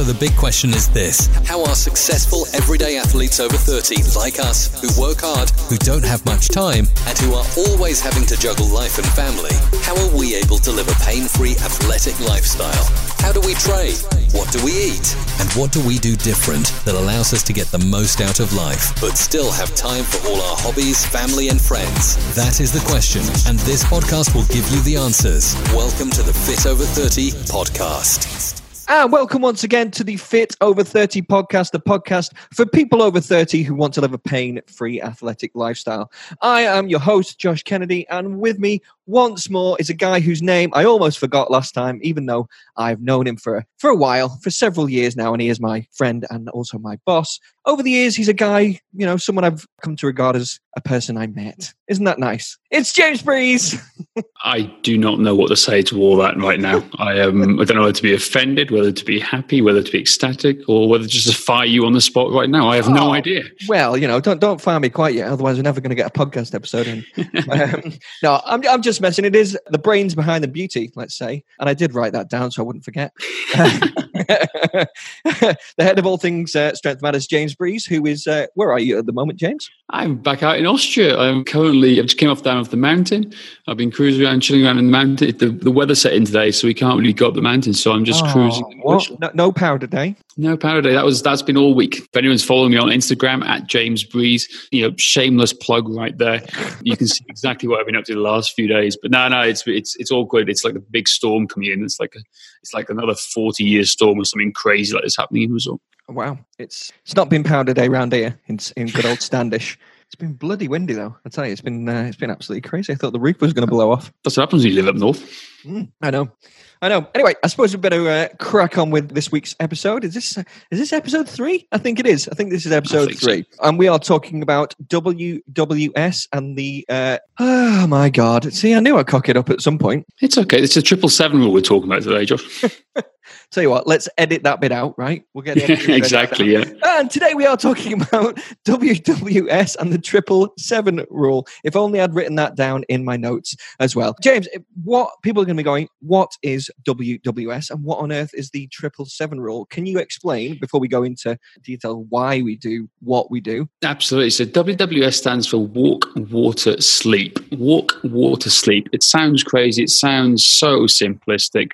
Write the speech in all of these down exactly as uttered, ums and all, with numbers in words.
So the big question is this: how are successful everyday athletes over thirty like us, who work hard, who don't have much time, and who are always having to juggle life and family, how are we able to live a pain-free athletic lifestyle? How do we train? What do we eat? And what do we do different that allows us to get the most out of life, but still have time for all our hobbies, family, and friends? That is the question, and this podcast will give you the answers. Welcome to the Fit Over thirty podcast. And welcome once again to the Fit Over thirty podcast, the podcast for people over thirty who want to live a pain-free athletic lifestyle. I am your host, Josh Kennedy, and with me once more is a guy whose name I almost forgot last time, even though I've known him for, for a while, for several years now, and he is my friend and also my boss. Over the years, he's a guy, you know, someone I've come to regard as a person I met. Isn't that nice? It's James Breeze. I do not know what to say to all that right now. I um, I don't know whether to be offended, whether to be happy, whether to be ecstatic, or whether just to fire you on the spot right now. I have oh, no idea. Well, you know, don't don't fire me quite yet. Otherwise, we're never going to get a podcast episode in. um, no, I'm I'm just messing. It is the brains behind the beauty, let's say. And I did write that down so I wouldn't forget. The head of all things uh, Strength Matters, James Breeze, who is, uh, where are you at the moment, James? I'm back out in Austria. I'm currently, I've just came off down off the mountain. I've been cruising around, chilling around in the mountain. The, the weather's set in today, so we can't really go up the mountain. So I'm just oh, cruising. What? No, no power today? No power today. That was, that's been all week. If anyone's following me on Instagram, at James Breeze, you know, shameless plug right there. You can see exactly what I've been up to the last few days. But no, no, it's it's it's awkward. It's like a big storm coming in. It's like, a, it's like another forty-year storm or something crazy like this happening in Brazil. Wow. It's it's not been power today round here in, in good old Standish. It's been bloody windy though. I tell you, it's been uh, it's been absolutely crazy. I thought the roof was going to blow off. That's what happens when you live up north. Mm, I know, I know. Anyway, I suppose we better uh, crack on with this week's episode. Is this uh, is this episode three? I think it is. I think this is episode three, so. And we are talking about W W S and the. Uh, oh my God! See, I knew I'd cock it up at some point. It's okay. It's the Triple Seven Rule we're talking about today, Josh. Tell you what, let's edit that bit out, right? We'll get it. Exactly, yeah. And today we are talking about W W S and the Triple Seven Rule. If only I'd written that down in my notes as well. James, what people are going to be going, what is W W S and what on earth is the Triple Seven Rule? Can you explain, before we go into detail, why we do what we do? Absolutely. So W W S stands for Walk, Water, Sleep. Walk, Water, Sleep. It sounds crazy. It sounds so simplistic.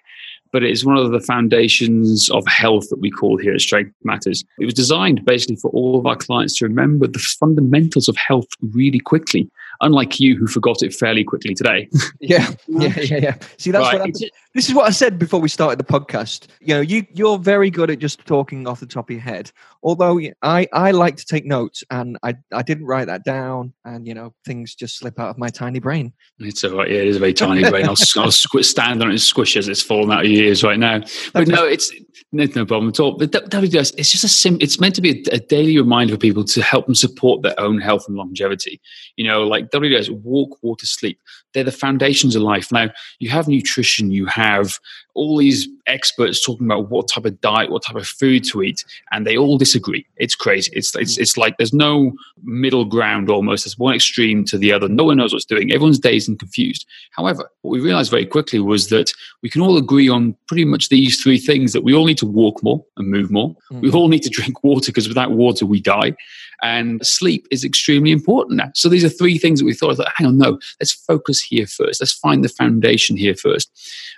But it's one of the foundations of health that we call here at Strength Matters. It was designed basically for all of our clients to remember the fundamentals of health really quickly, unlike you who forgot it fairly quickly today. yeah, yeah, yeah, yeah. See, that's right. what I, this is what I said before we started the podcast. You know, you, you're very good at just talking off the top of your head. Although I, I like to take notes, and I, I didn't write that down, and, you know, things just slip out of my tiny brain. It's all right. Yeah, it is a very tiny brain. I'll, I'll squ- stand on it and squish as it's falling out of your ears right now. But no, it's no, no problem at all. But W W S, it's just a sim. It's meant to be a, a daily reminder for people to help them support their own health and longevity. You know, like W W S, walk, water, sleep. They're the foundations of life. Now, you have nutrition, you have all these experts talking about what type of diet, what type of food to eat, and they all disagree. It's crazy. It's it's, it's like there's no middle ground almost. There's one extreme to the other. No one knows what's doing. Everyone's dazed and confused. However, what we realized very quickly was that we can all agree on pretty much these three things, that we all need to walk more and move more. Mm-hmm. We all need to drink water, because without water, we die. And sleep is extremely important now. So these are three things that we thought, like, hang on, no, let's focus here first. Let's find the foundation here first.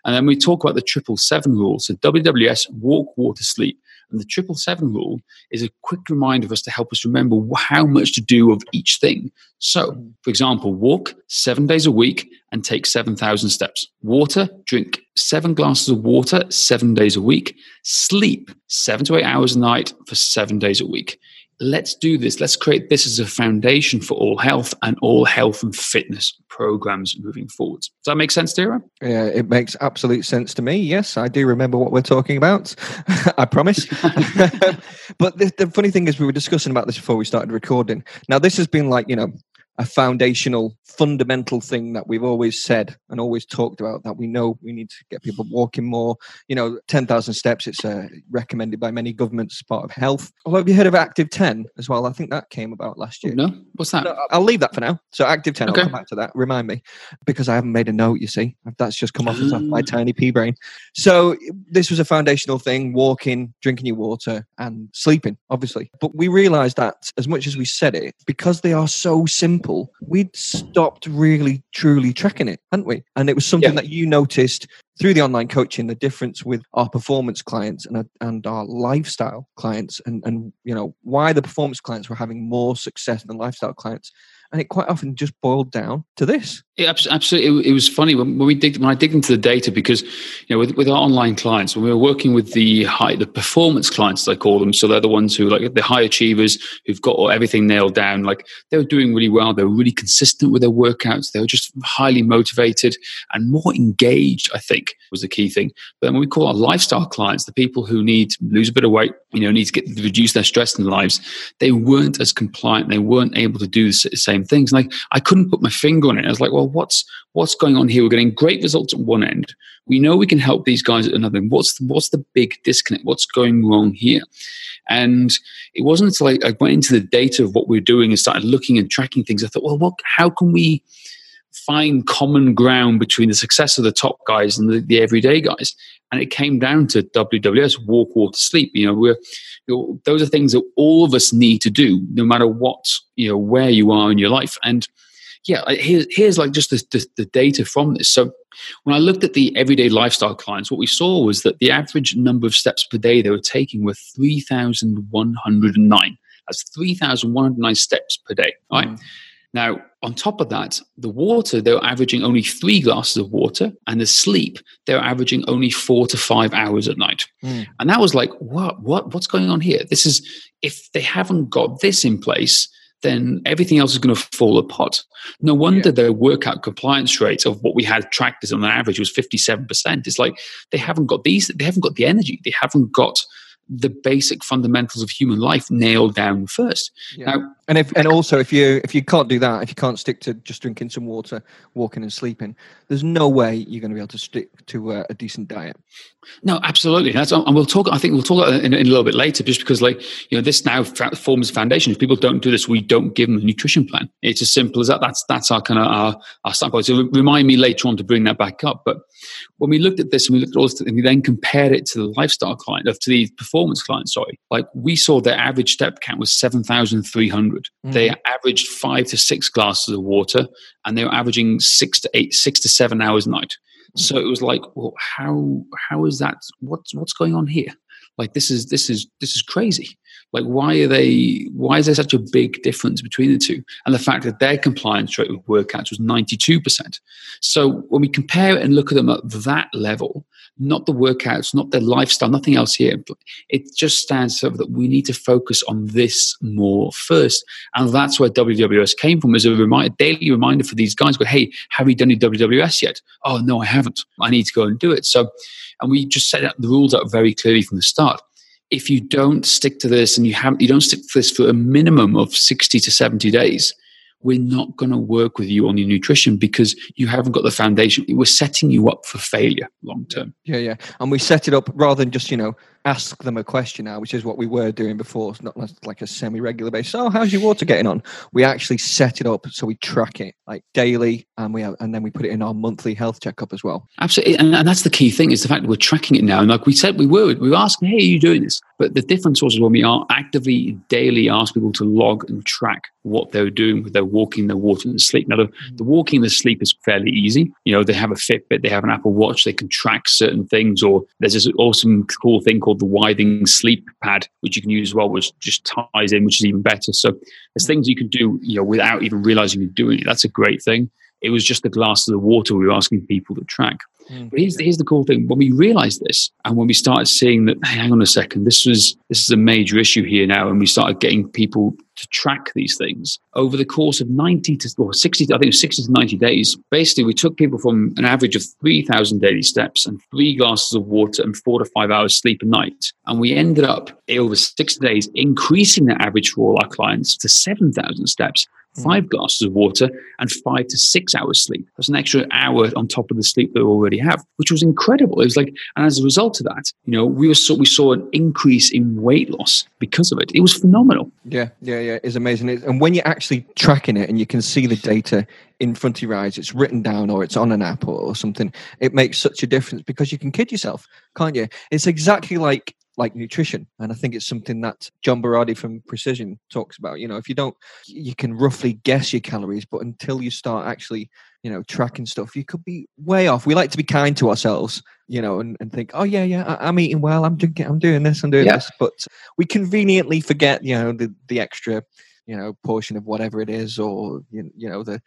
And then we talk about the Triple Seven Rule. So W W S, walk, water, sleep. And the Triple Seven Rule is a quick reminder of us to help us remember how much to do of each thing. So, for example, walk seven days a week and take seven thousand steps. Water, drink seven glasses of water seven days a week. Sleep seven to eight hours a night for seven days a week. Let's do this. Let's create this as a foundation for all health and all health and fitness programs moving forward. Does that make sense to you? Yeah, it makes absolute sense to me. Yes, I do remember what we're talking about. I promise. But the, the funny thing is, we were discussing about this before we started recording. Now, this has been like, you know, a foundational, fundamental thing that we've always said and always talked about, that we know we need to get people walking more. You know, ten thousand steps, it's uh, recommended by many governments, part of health. Although, have you heard of Active Ten as well? I think that came about last year. No, what's that? No, I'll leave that for now. So Active Ten, okay. I'll come back to that. Remind me, because I haven't made a note, you see. That's just come off the top of my tiny pea brain. So this was a foundational thing, walking, drinking your water and sleeping, obviously. But we realised that as much as we said it, because they are so simple, we'd stopped really, truly tracking it, hadn't we? And it was something yeah. that you noticed through the online coaching, the difference with our performance clients and our, and our lifestyle clients, and, and you know why the performance clients were having more success than lifestyle clients. And it quite often just boiled down to this. Yeah, absolutely. It, it was funny when, when we dig when I dig into the data, because you know with, with our online clients, when we were working with the high the performance clients, as I call them, so they're the ones who like the high achievers who've got everything nailed down. Like they were doing really well. They were really consistent with their workouts. They were just highly motivated and more engaged, I think, was the key thing. But when we call our lifestyle clients, the people who need to lose a bit of weight, you know, need to get reduce their stress in their lives, they weren't as compliant. They weren't able to do the same things. Like I couldn't put my finger on it. I was like, well, what's what's going on here? We're getting great results at one end. We know we can help these guys at another. What's the, what's the big disconnect? What's going wrong here? And it wasn't until I, I went into the data of what we were doing and started looking and tracking things. I thought, well, what? How can we find common ground between the success of the top guys and the, the everyday guys? And it came down to W W S, walk, water, sleep. You know, we're you know, those are things that all of us need to do, no matter what, you know, where you are in your life. And yeah, here's, here's like just the, the, the data from this. So when I looked at the everyday lifestyle clients, what we saw was that the average number of steps per day they were taking were three thousand one hundred nine. That's three thousand one hundred nine steps per day. All right. Mm. Now, on top of that, the water, they were averaging only three glasses of water, and the sleep, they were averaging only four to five hours at night. Mm. And that was like, what, what, what's going on here? This is, if they haven't got this in place, then everything else is going to fall apart. No wonder yeah. their workout compliance rate of what we had tracked as on average was fifty-seven percent. It's like, they haven't got these, they haven't got the energy. They haven't got the basic fundamentals of human life nailed down first. Yeah. Now, and if and also if you if you can't do that, if you can't stick to just drinking some water, walking and sleeping, there's no way you're going to be able to stick to a, a decent diet. No, absolutely. That's, and we'll talk. I think we'll talk about in, in a little bit later, just because, like you know, this now forms a foundation. If people don't do this, we don't give them a nutrition plan. It's as simple as that. That's that's our kind of our our standpoint. So remind me later on to bring that back up. But when we looked at this and we looked at all this, and we then compared it to the lifestyle client, to the performance Performance clients, sorry, like we saw their average step count was seven thousand three hundred. Mm. They averaged five to six glasses of water, and they were averaging six to eight, six to seven hours a night. Mm. So it was like, well, how how is that? What's what's going on here? Like this is this is this is crazy. Like why are they? Why is there such a big difference between the two? And the fact that their compliance rate with workouts was ninety-two percent. So when we compare it and look at them at that level, not the workouts, not their lifestyle, nothing else here. It just stands to that we need to focus on this more first. And that's where W W S came from, as a reminder, daily reminder for these guys. Go, hey, have you done your W W S yet? Oh, no, I haven't. I need to go and do it. So, and we just set out the rules out very clearly from the start. If you don't stick to this and you haven't, you don't stick to this for a minimum of sixty to seventy days, we're not going to work with you on your nutrition because you haven't got the foundation. We're setting you up for failure long term. Yeah, yeah. And we set it up rather than just, you know, ask them a question now, which is what we were doing before. It's not like a semi-regular basis. Oh, how's your water getting on? We actually set it up so we track it like daily, and we have, and then we put it in our monthly health checkup as well. Absolutely, and, and that's the key thing is the fact that we're tracking it now. And like we said, we were we were asking, hey, are you doing this? But the difference was when we are actively daily ask people to log and track what they're doing with their walking, their water, and sleep. Now, the, the walking, the sleep is fairly easy. You know, they have a Fitbit, they have an Apple Watch, they can track certain things. Or there's this awesome cool thing called the Withings sleep pad, which you can use as well, which just ties in, which is even better. So there's things you can do, you know, without even realizing you're doing it. That's a great thing. It was just the glasses of water we were asking people to track. Mm-hmm. But here's, here's the cool thing. When we realized this and when we started seeing that, hey, hang on a second, this was this is a major issue here now, and we started getting people to track these things over the course of ninety to or sixty, I think it was sixty to ninety days. Basically, we took people from an average of three thousand daily steps and three glasses of water and four to five hours sleep a night. And we ended up over sixty days increasing the average for all our clients to seven thousand steps five mm. glasses of water and five to six hours sleep. That's an extra hour on top of the sleep they already have, which was incredible. It was like, and as a result of that, you know, we were so, we saw an increase in weight loss because of it. It was phenomenal. Yeah, yeah, yeah. It's amazing. It's, and when you're actually tracking it and you can see the data in front of your eyes, it's written down or it's on an app or, or something, it makes such a difference because you can kid yourself, can't you? It's exactly like, like nutrition. And I think it's something that John Berardi from Precision talks about. You know, if you don't, you can roughly guess your calories, but until you start actually, you know, tracking stuff, you could be way off. We like to be kind to ourselves, you know, and, and think, oh yeah, yeah, I, I'm eating well, I'm drinking, I'm doing this, I'm doing yeah. this. But we conveniently forget, you know, the, the extra, you know, portion of whatever it is, or, you, you know, the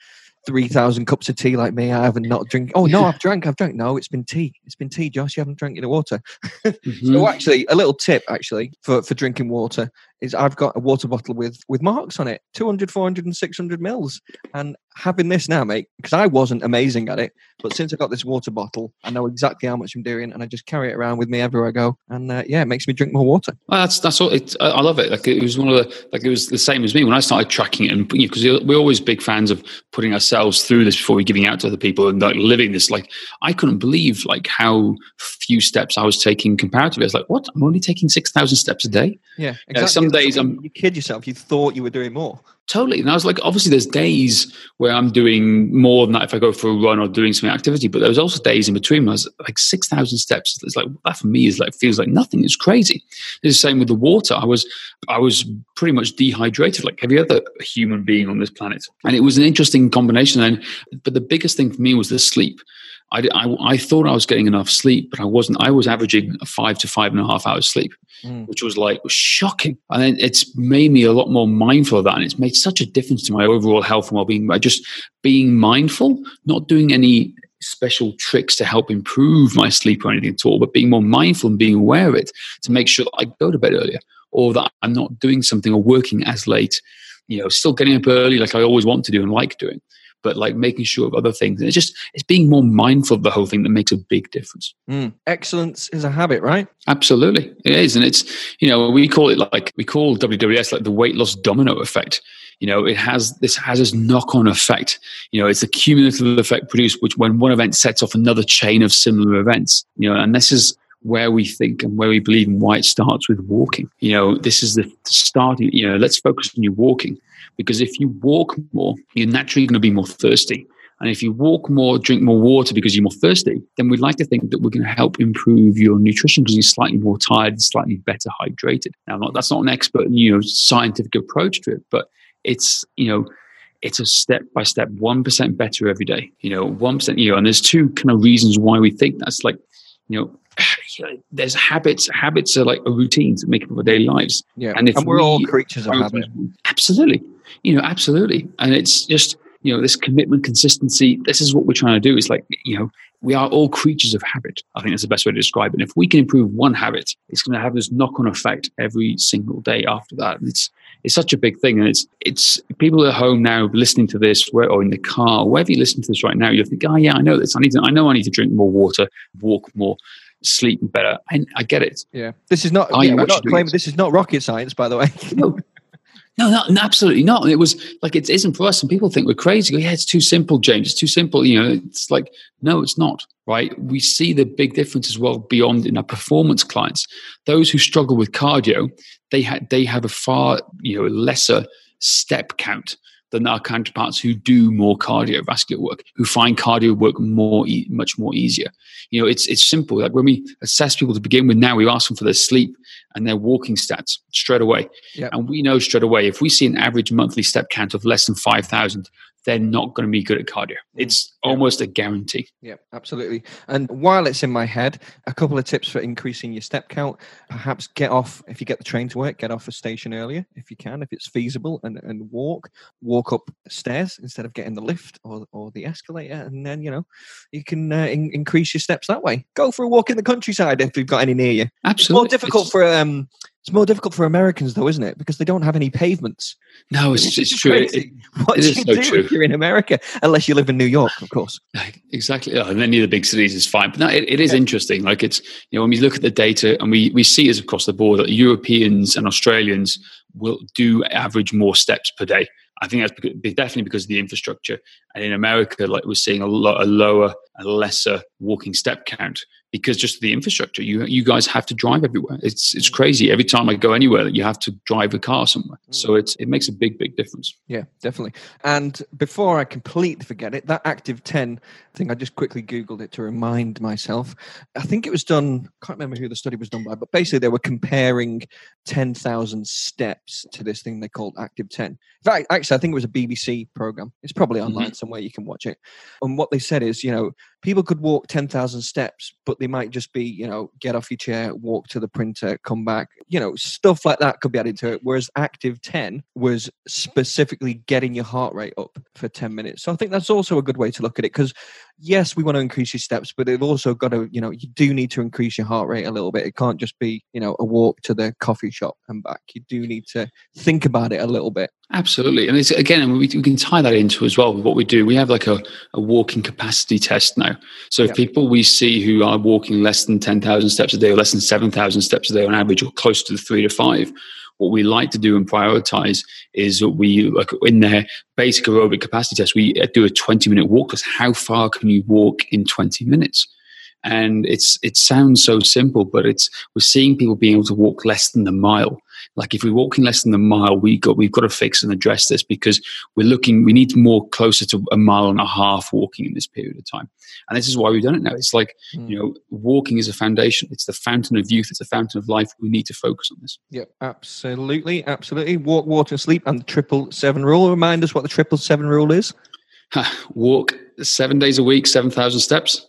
three thousand cups of tea like me, I haven't not drink. Oh no, I've drank, I've drank. No, it's been tea. It's been tea, Josh, you haven't drank any water. Mm-hmm. So actually, a little tip actually for, for drinking water is I've got a water bottle with, with marks on it, two hundred, four hundred and six hundred mils. And having this now, mate, because I wasn't amazing at it, but since I got this water bottle, I know exactly how much I'm doing and I just carry it around with me everywhere I go. And uh, yeah, it makes me drink more water. Well, that's, that's all. It, I love it. Like it was one of the, like it was the same as me when I started tracking it, and because you know, we're always big fans of putting ourselves through this before we're giving out to other people and like living this. Like I couldn't believe like how few steps I was taking comparatively. I was like, what? I'm only taking six thousand steps a day. Yeah, exactly. You know, some days I'm. You kid yourself. You thought you were doing more. Totally. And I was like, obviously there's days where I'm doing more than that if I go for a run or doing some activity, but there was also days in between where I was like six thousand steps. It's like, that for me is like, feels like nothing. It's crazy. It's the same with the water. I was, I was pretty much dehydrated like every other human being on this planet. And it was an interesting combination. And, but the biggest thing for me was the sleep. I, I, I thought I was getting enough sleep, but I wasn't. I was averaging a five to five and a half hours sleep, mm. which was like was shocking. And then it's made me a lot more mindful of that. And it's made such a difference to my overall health and well-being by just being mindful, not doing any special tricks to help improve my sleep or anything at all, but being more mindful and being aware of it to make sure that I go to bed earlier or that I'm not doing something or working as late, you know, still getting up early like I always want to do and like doing. But like making sure of other things. And it's just, it's being more mindful of the whole thing that makes a big difference. Mm. Excellence is a habit, right? Absolutely. It is. And it's, you know, we call it like, we call W W S like the weight loss domino effect. You know, it has, this has this knock-on effect. You know, it's a cumulative effect produced, which when one event sets off another chain of similar events, you know, and this is where we think and where we believe and why it starts with walking. You know, this is the starting, you know, let's focus on your walking. Because if you walk more, you're naturally going to be more thirsty. And if you walk more, drink more water because you're more thirsty, then we'd like to think that we're going to help improve your nutrition because you're slightly more tired and slightly better hydrated. Now, not, that's not an expert, you know, scientific approach to it, but it's, you know, it's a step-by-step one percent better every day. You know, one percent, you know, and there's two kind of reasons why we think that's like, you know, there's habits. Habits are like routines that make up our daily lives. Yeah, and, if and we're we, all creatures of habit. Absolutely, you know, absolutely. And it's just, you know, this commitment, consistency. This is what we're trying to do. It's like, you know, we are all creatures of habit. I think that's the best way to describe it. And if we can improve one habit, it's going to have this knock-on effect every single day after that. And it's it's such a big thing. And it's it's people at home now listening to this, where, or in the car, wherever you listen to this right now, you're thinking, oh yeah, I know this. I need to. I know I need to drink more water, walk more. Sleep better, and I get it. Yeah, this is not. Yeah, we're not claiming this is not rocket science, by the way. no, no, no, absolutely not. And it was like it isn't for us, and people think we're crazy. Go, yeah, it's too simple, James. It's too simple. You know, it's like no, it's not. Right? We see the big difference as well beyond in our performance clients. Those who struggle with cardio, they ha- they have a far you know lesser step count than our counterparts who do more cardiovascular work, who find cardio work more, e- much more easier. You know, it's it's simple. Like when we assess people to begin with, now we ask them for their sleep and their walking stats straight away, yep. and we know straight away if we see an average monthly step count of less than five thousand. They're not going to be good at cardio. It's yeah. almost a guarantee. Yeah, absolutely. And while it's in my head, a couple of tips for increasing your step count. Perhaps get off, if you get the train to work, get off a station earlier if you can, if it's feasible, and, and walk. Walk up stairs instead of getting the lift or, or the escalator. And then, you know, you can uh, in, increase your steps that way. Go for a walk in the countryside if you've got any near you. Absolutely. It's more difficult it's- for... um. It's more difficult for Americans, though, isn't it? Because they don't have any pavements. No, it's, it's true. It, it, what it do is you so do true. If you're in America, unless you live in New York, of course. Exactly. Oh, and any of the big cities is fine. But no, it, it is yeah. interesting. Like it's, you know, when we look at the data and we, we see this across the board that Europeans and Australians will do average more steps per day I think that's because, definitely because of the infrastructure. And in America, like we're seeing a lot a lower and lesser walking step count because just the infrastructure. You you guys have to drive everywhere. It's it's crazy. Every time I go anywhere, you have to drive a car somewhere. So it's it makes a big big difference. Yeah, definitely. And before I completely forget it, that Active Ten thing, I just quickly Googled it to remind myself. I think it was done. I can't remember who the study was done by, but basically they were comparing ten thousand steps to this thing they called Active Ten. In fact, actually, I think it was a B B C program. It's probably online mm-hmm. somewhere. You can watch it. And what they said is, you know, people could walk ten thousand steps, but they might just be, you know, get off your chair, walk to the printer, come back, you know, stuff like that could be added to it. Whereas Active ten was specifically getting your heart rate up for ten minutes. So I think that's also a good way to look at it, because yes, we want to increase your steps, but they've also got to, you know, you do need to increase your heart rate a little bit. It can't just be, you know, a walk to the coffee shop and back. You do need to think about it a little bit. Absolutely. And it's, again, we, we can tie that into as well with what we do. We have like a, a walking capacity test now. So if yep. people we see who are walking less than ten thousand steps a day or less than seven thousand steps a day on average, or close to the three to five, what we like to do and prioritize is we look in their basic aerobic capacity test. We do a twenty minute walk, because how far can you walk in twenty minutes? And it's it sounds so simple, but it's we're seeing people being able to walk less than a mile. Like if we're walking less than a mile, we got we've got to fix and address this, because we're looking we need more closer to a mile and a half walking in this period of time. And this is why we've done it now. It's like mm. you know, walking is a foundation. It's the fountain of youth. It's the fountain of life. We need to focus on this. Yeah, absolutely, absolutely. Walk, water, sleep, and the Triple Seven Rule. Remind us what the Triple Seven Rule is. Walk seven days a week, seven thousand steps.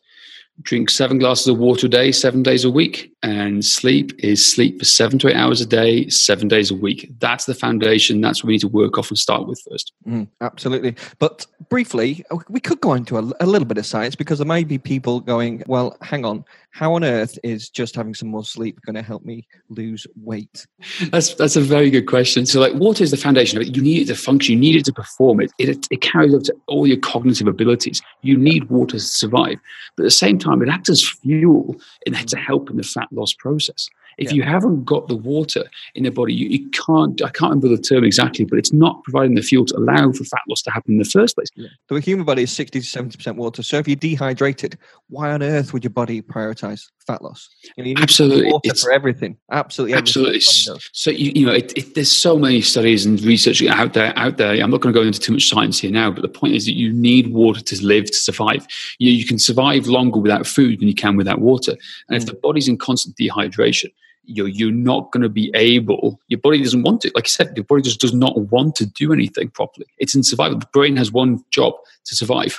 Drink seven glasses of water a day, seven days a week. And sleep is sleep for seven to eight hours a day, seven days a week. That's the foundation. That's what we need to work off and start with first. Mm, absolutely. But briefly, we could go into a, a little bit of science, because there may be people going, well, hang on, how on earth is just having some more sleep going to help me lose weight? That's that's a very good question. So like water is the foundation of it. You need it to function. You need it to perform. It, it, it carries up to all your cognitive abilities. You need water to survive. But at the same time, it acts as fuel and to help in the fat loss process. If yeah. you haven't got the water in the body, you, you can't, I can't remember the term exactly, but it's not providing the fuel to allow for fat loss to happen in the first place. Yeah. The human body is sixty to seventy percent water. So if you're dehydrated, why on earth would your body prioritize fat loss? You know, you need absolutely water it's, for everything. Absolutely, everything absolutely. So you, you know, it, it, there's so many studies and research out there. Out there, I'm not going to go into too much science here now, but the point is that you need water to live, to survive. You, you can survive longer without food than you can without water. And mm. if the body's in constant dehydration, you're you're not going to be able. Your body doesn't want it. Like I said, your body just does not want to do anything properly. It's in survival. The brain has one job: to survive.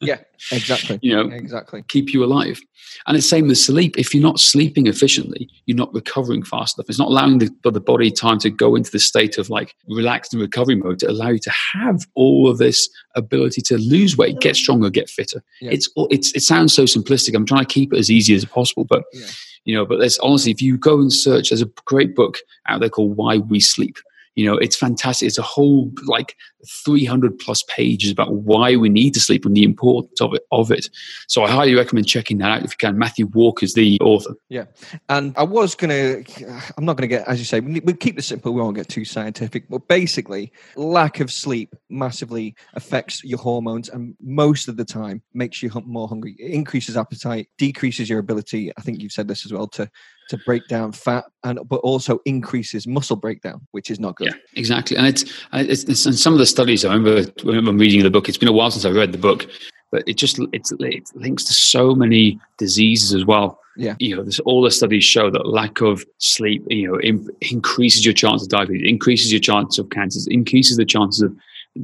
Yeah, exactly. You know, exactly. Keep you alive. And it's the same with sleep. If you're not sleeping efficiently, you're not recovering fast enough. It's not allowing the, the body time to go into the state of like relaxed and recovery mode to allow you to have all of this ability to lose weight, get stronger, get fitter. Yeah. It's it's it sounds so simplistic. I'm trying to keep it as easy as possible, but. Yeah. You know, but there's honestly, if you go and search, there's a great book out there called Why We Sleep. You know, it's fantastic. It's a whole like three hundred plus pages about why we need to sleep and the importance of it. Of it. So I highly recommend checking that out if you can. Matthew Walker is the author. Yeah. And I was going to, I'm not going to get, as you say, we keep this simple. We won't get too scientific. But basically, lack of sleep massively affects your hormones and most of the time makes you more hungry. It increases appetite, decreases your ability. I think you've said this as well, to to break down fat, and but also increases muscle breakdown, which is not good. Yeah, exactly. And it's, it's, it's and some of the studies, I remember when I'm reading the book, it's been a while since I read the book, but it just it's, it links to so many diseases as well. Yeah, you know, this, all the studies show that lack of sleep, you know, in, increases your chance of diabetes, increases your chance of cancers, increases the chances of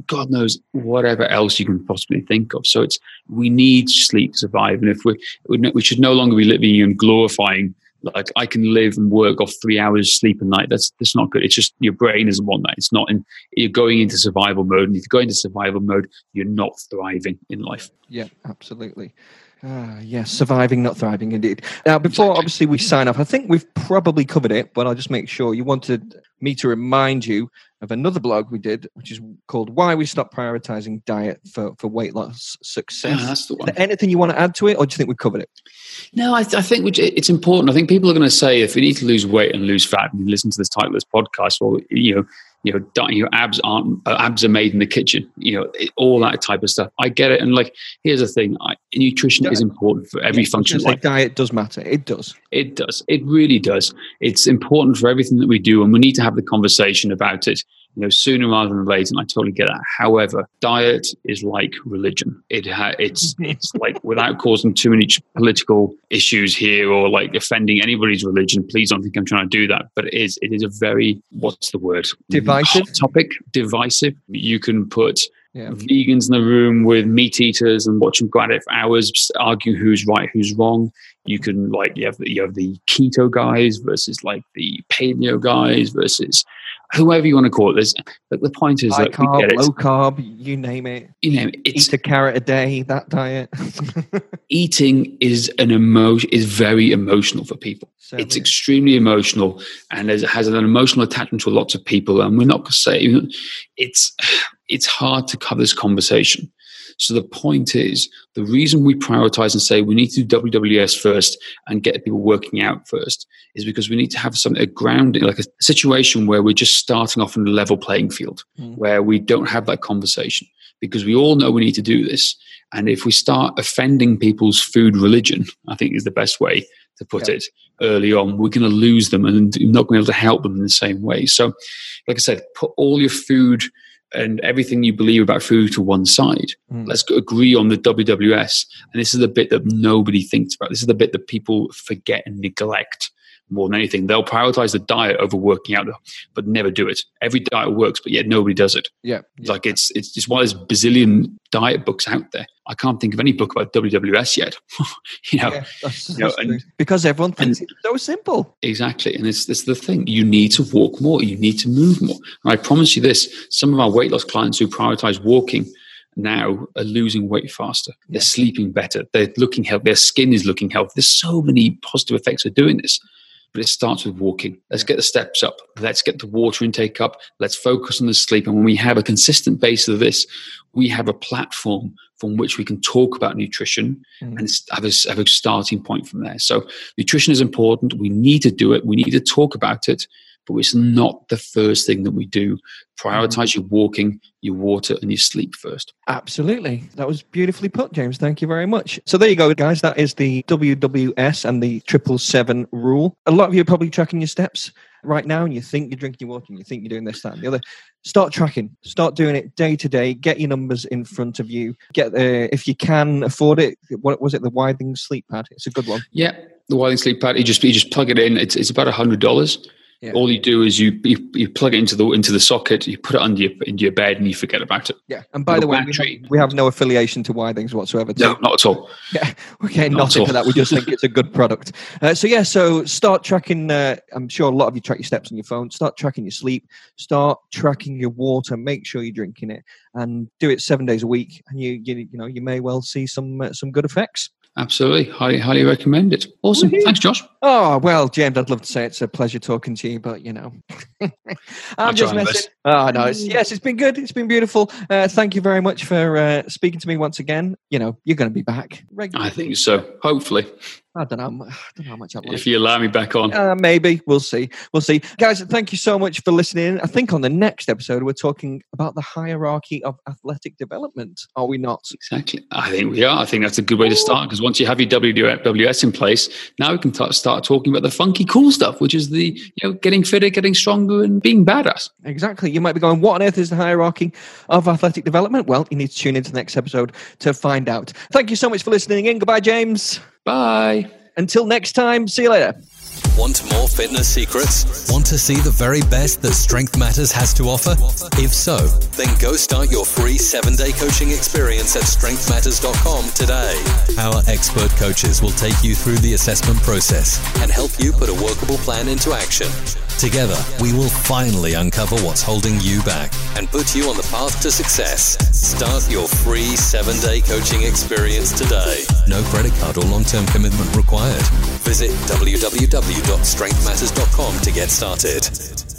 God knows whatever else you can possibly think of. So it's we need sleep to survive, and if we we should no longer be living and glorifying. Like I can live and work off three hours sleep a night. That's that's not good. It's just your brain doesn't want that. It's not in. You're going into survival mode, and if you're going into survival mode, you're not thriving in life. Yeah, absolutely. Ah, yes, surviving, not thriving, indeed. Now, before obviously we sign off, I think we've probably covered it, but I'll just make sure you wanted me to remind you of another blog we did, which is called Why We Stop Prioritizing Diet for, for Weight Loss Success. Oh, that's the one. Is there anything you want to add to it, or do you think we've covered it? No, I, th- I think it's important. I think people are going to say, if we need to lose weight and lose fat, and listen to this title of this podcast, or, you know, you know, don't, your abs aren't abs are made in the kitchen, you know, it, all that type of stuff. I get it. And like, here's the thing: I, nutrition yeah. is important for every yeah, function. Like life. Diet does matter. It does. It does. It really does. It's important for everything that we do, and we need to have the conversation about it, you know, sooner rather than later. And I totally get that. However, diet is like religion. It ha- it's it's like, without causing too many political issues here or like offending anybody's religion, please don't think I'm trying to do that. But it is it is a very, what's the word? Divisive topic. Divisive. You can put yeah. vegans in the room with meat eaters and watch them go at it for hours, argue who's right, who's wrong. You can like you have the, you have the keto guys versus like the paleo guys versus whoever you want to call it. There's, but the point is, high that carb, we get it. Low carb, you name it. You know, it's, eat a carrot a day. That diet. Eating is an emotion. Is very emotional for people. Certainly. It's extremely emotional, and it has an emotional attachment to lots of people. And we're not saying it's it's hard to cover this conversation. So the point is, the reason we prioritize and say we need to do W W S first and get people working out first is because we need to have some a grounding, like a situation where we're just starting off on a level playing field, mm. where we don't have that conversation, because we all know we need to do this. And if we start offending people's food religion, I think is the best way to put yeah. it, early on, we're going to lose them and not going to be able to help them in the same way. So like I said, put all your food and everything you believe about food to one side. Mm. Let's agree on the W W S. And this is the bit that nobody thinks about. This is the bit that people forget and neglect more than anything. They'll prioritize the diet over working out, but never do it. Every diet works, but yet nobody does it. Yeah. yeah. Like it's, it's just why there's bazillion diet books out there. I can't think of any book about W W S yet. you know, yeah, that's, you know and, because everyone thinks and, it's so simple. Exactly. And it's, it's the thing. You need to walk more. You need to move more. And I promise you this, some of our weight loss clients who prioritize walking now are losing weight faster. They're yeah. sleeping better. They're looking healthy. Their skin is looking healthy. There's so many positive effects of doing this. But it starts with walking. Let's get the steps up. Let's get the water intake up. Let's focus on the sleep. And when we have a consistent base of this, we have a platform from which we can talk about nutrition mm. and have a, have a starting point from there. So nutrition is important. We need to do it. We need to talk about it. But it's not the first thing that we do. Prioritize your walking, your water, and your sleep first. Absolutely. That was beautifully put, James. Thank you very much. So there you go, guys. That is the W W S and the Triple Seven Rule. A lot of you are probably tracking your steps right now, and you think you're drinking your water, and you think you're doing this, that, and the other. Start tracking. Start doing it day to day. Get your numbers in front of you. Get the, if you can afford it, what was it? The Withings sleep pad. It's a good one. Yeah, the Withings sleep pad. You just you just plug it in. It's it's about a hundred dollars. Yeah. All you do is you, you you plug it into the into the socket, you put it under your into your bed, and you forget about it. Yeah. And by the, the way, we have, we have no affiliation to Withings whatsoever. Too. No, not at all. Yeah. We're getting not nothing for that. We just think it's a good product. Uh, so yeah. So start tracking. Uh, I'm sure a lot of you track your steps on your phone. Start tracking your sleep. Start tracking your water. Make sure you're drinking it, and do it seven days a week. And you you, you know you may well see some uh, some good effects. Absolutely. Highly, highly recommend it. Awesome. Woo-hoo. Thanks, Josh. Oh, well, James, I'd love to say it's a pleasure talking to you, but, you know. I'm just messing. Oh, no. It's, yes, it's been good. It's been beautiful. Uh, thank you very much for uh, speaking to me once again. You know, you're going to be back regularly. I think so. Hopefully. I don't know, I don't know how much I'd like. If you allow me back on. Uh, maybe. We'll see. We'll see. Guys, thank you so much for listening. I think on the next episode, we're talking about the hierarchy of athletic development. Are we not? Exactly. I think we are. I think that's a good way to start, because once you have your W W S in place, now we can t- start talking about the funky cool stuff, which is the, you know, getting fitter, getting stronger, and being badass. Exactly. You might be going, what on earth is the hierarchy of athletic development? Well, you need to tune into the next episode to find out. Thank you so much for listening in. Goodbye, James. Bye. Until next time, see you later. Want more fitness secrets? Want to see the very best that Strength Matters has to offer? If so, then go start your free seven-day coaching experience at strength matters dot com today. Our expert coaches will take you through the assessment process and help you put a workable plan into action. Together, we will finally uncover what's holding you back and put you on the path to success. Start your free seven-day coaching experience today. No credit card or long-term commitment required. Visit w w w dot strength matters dot com to get started.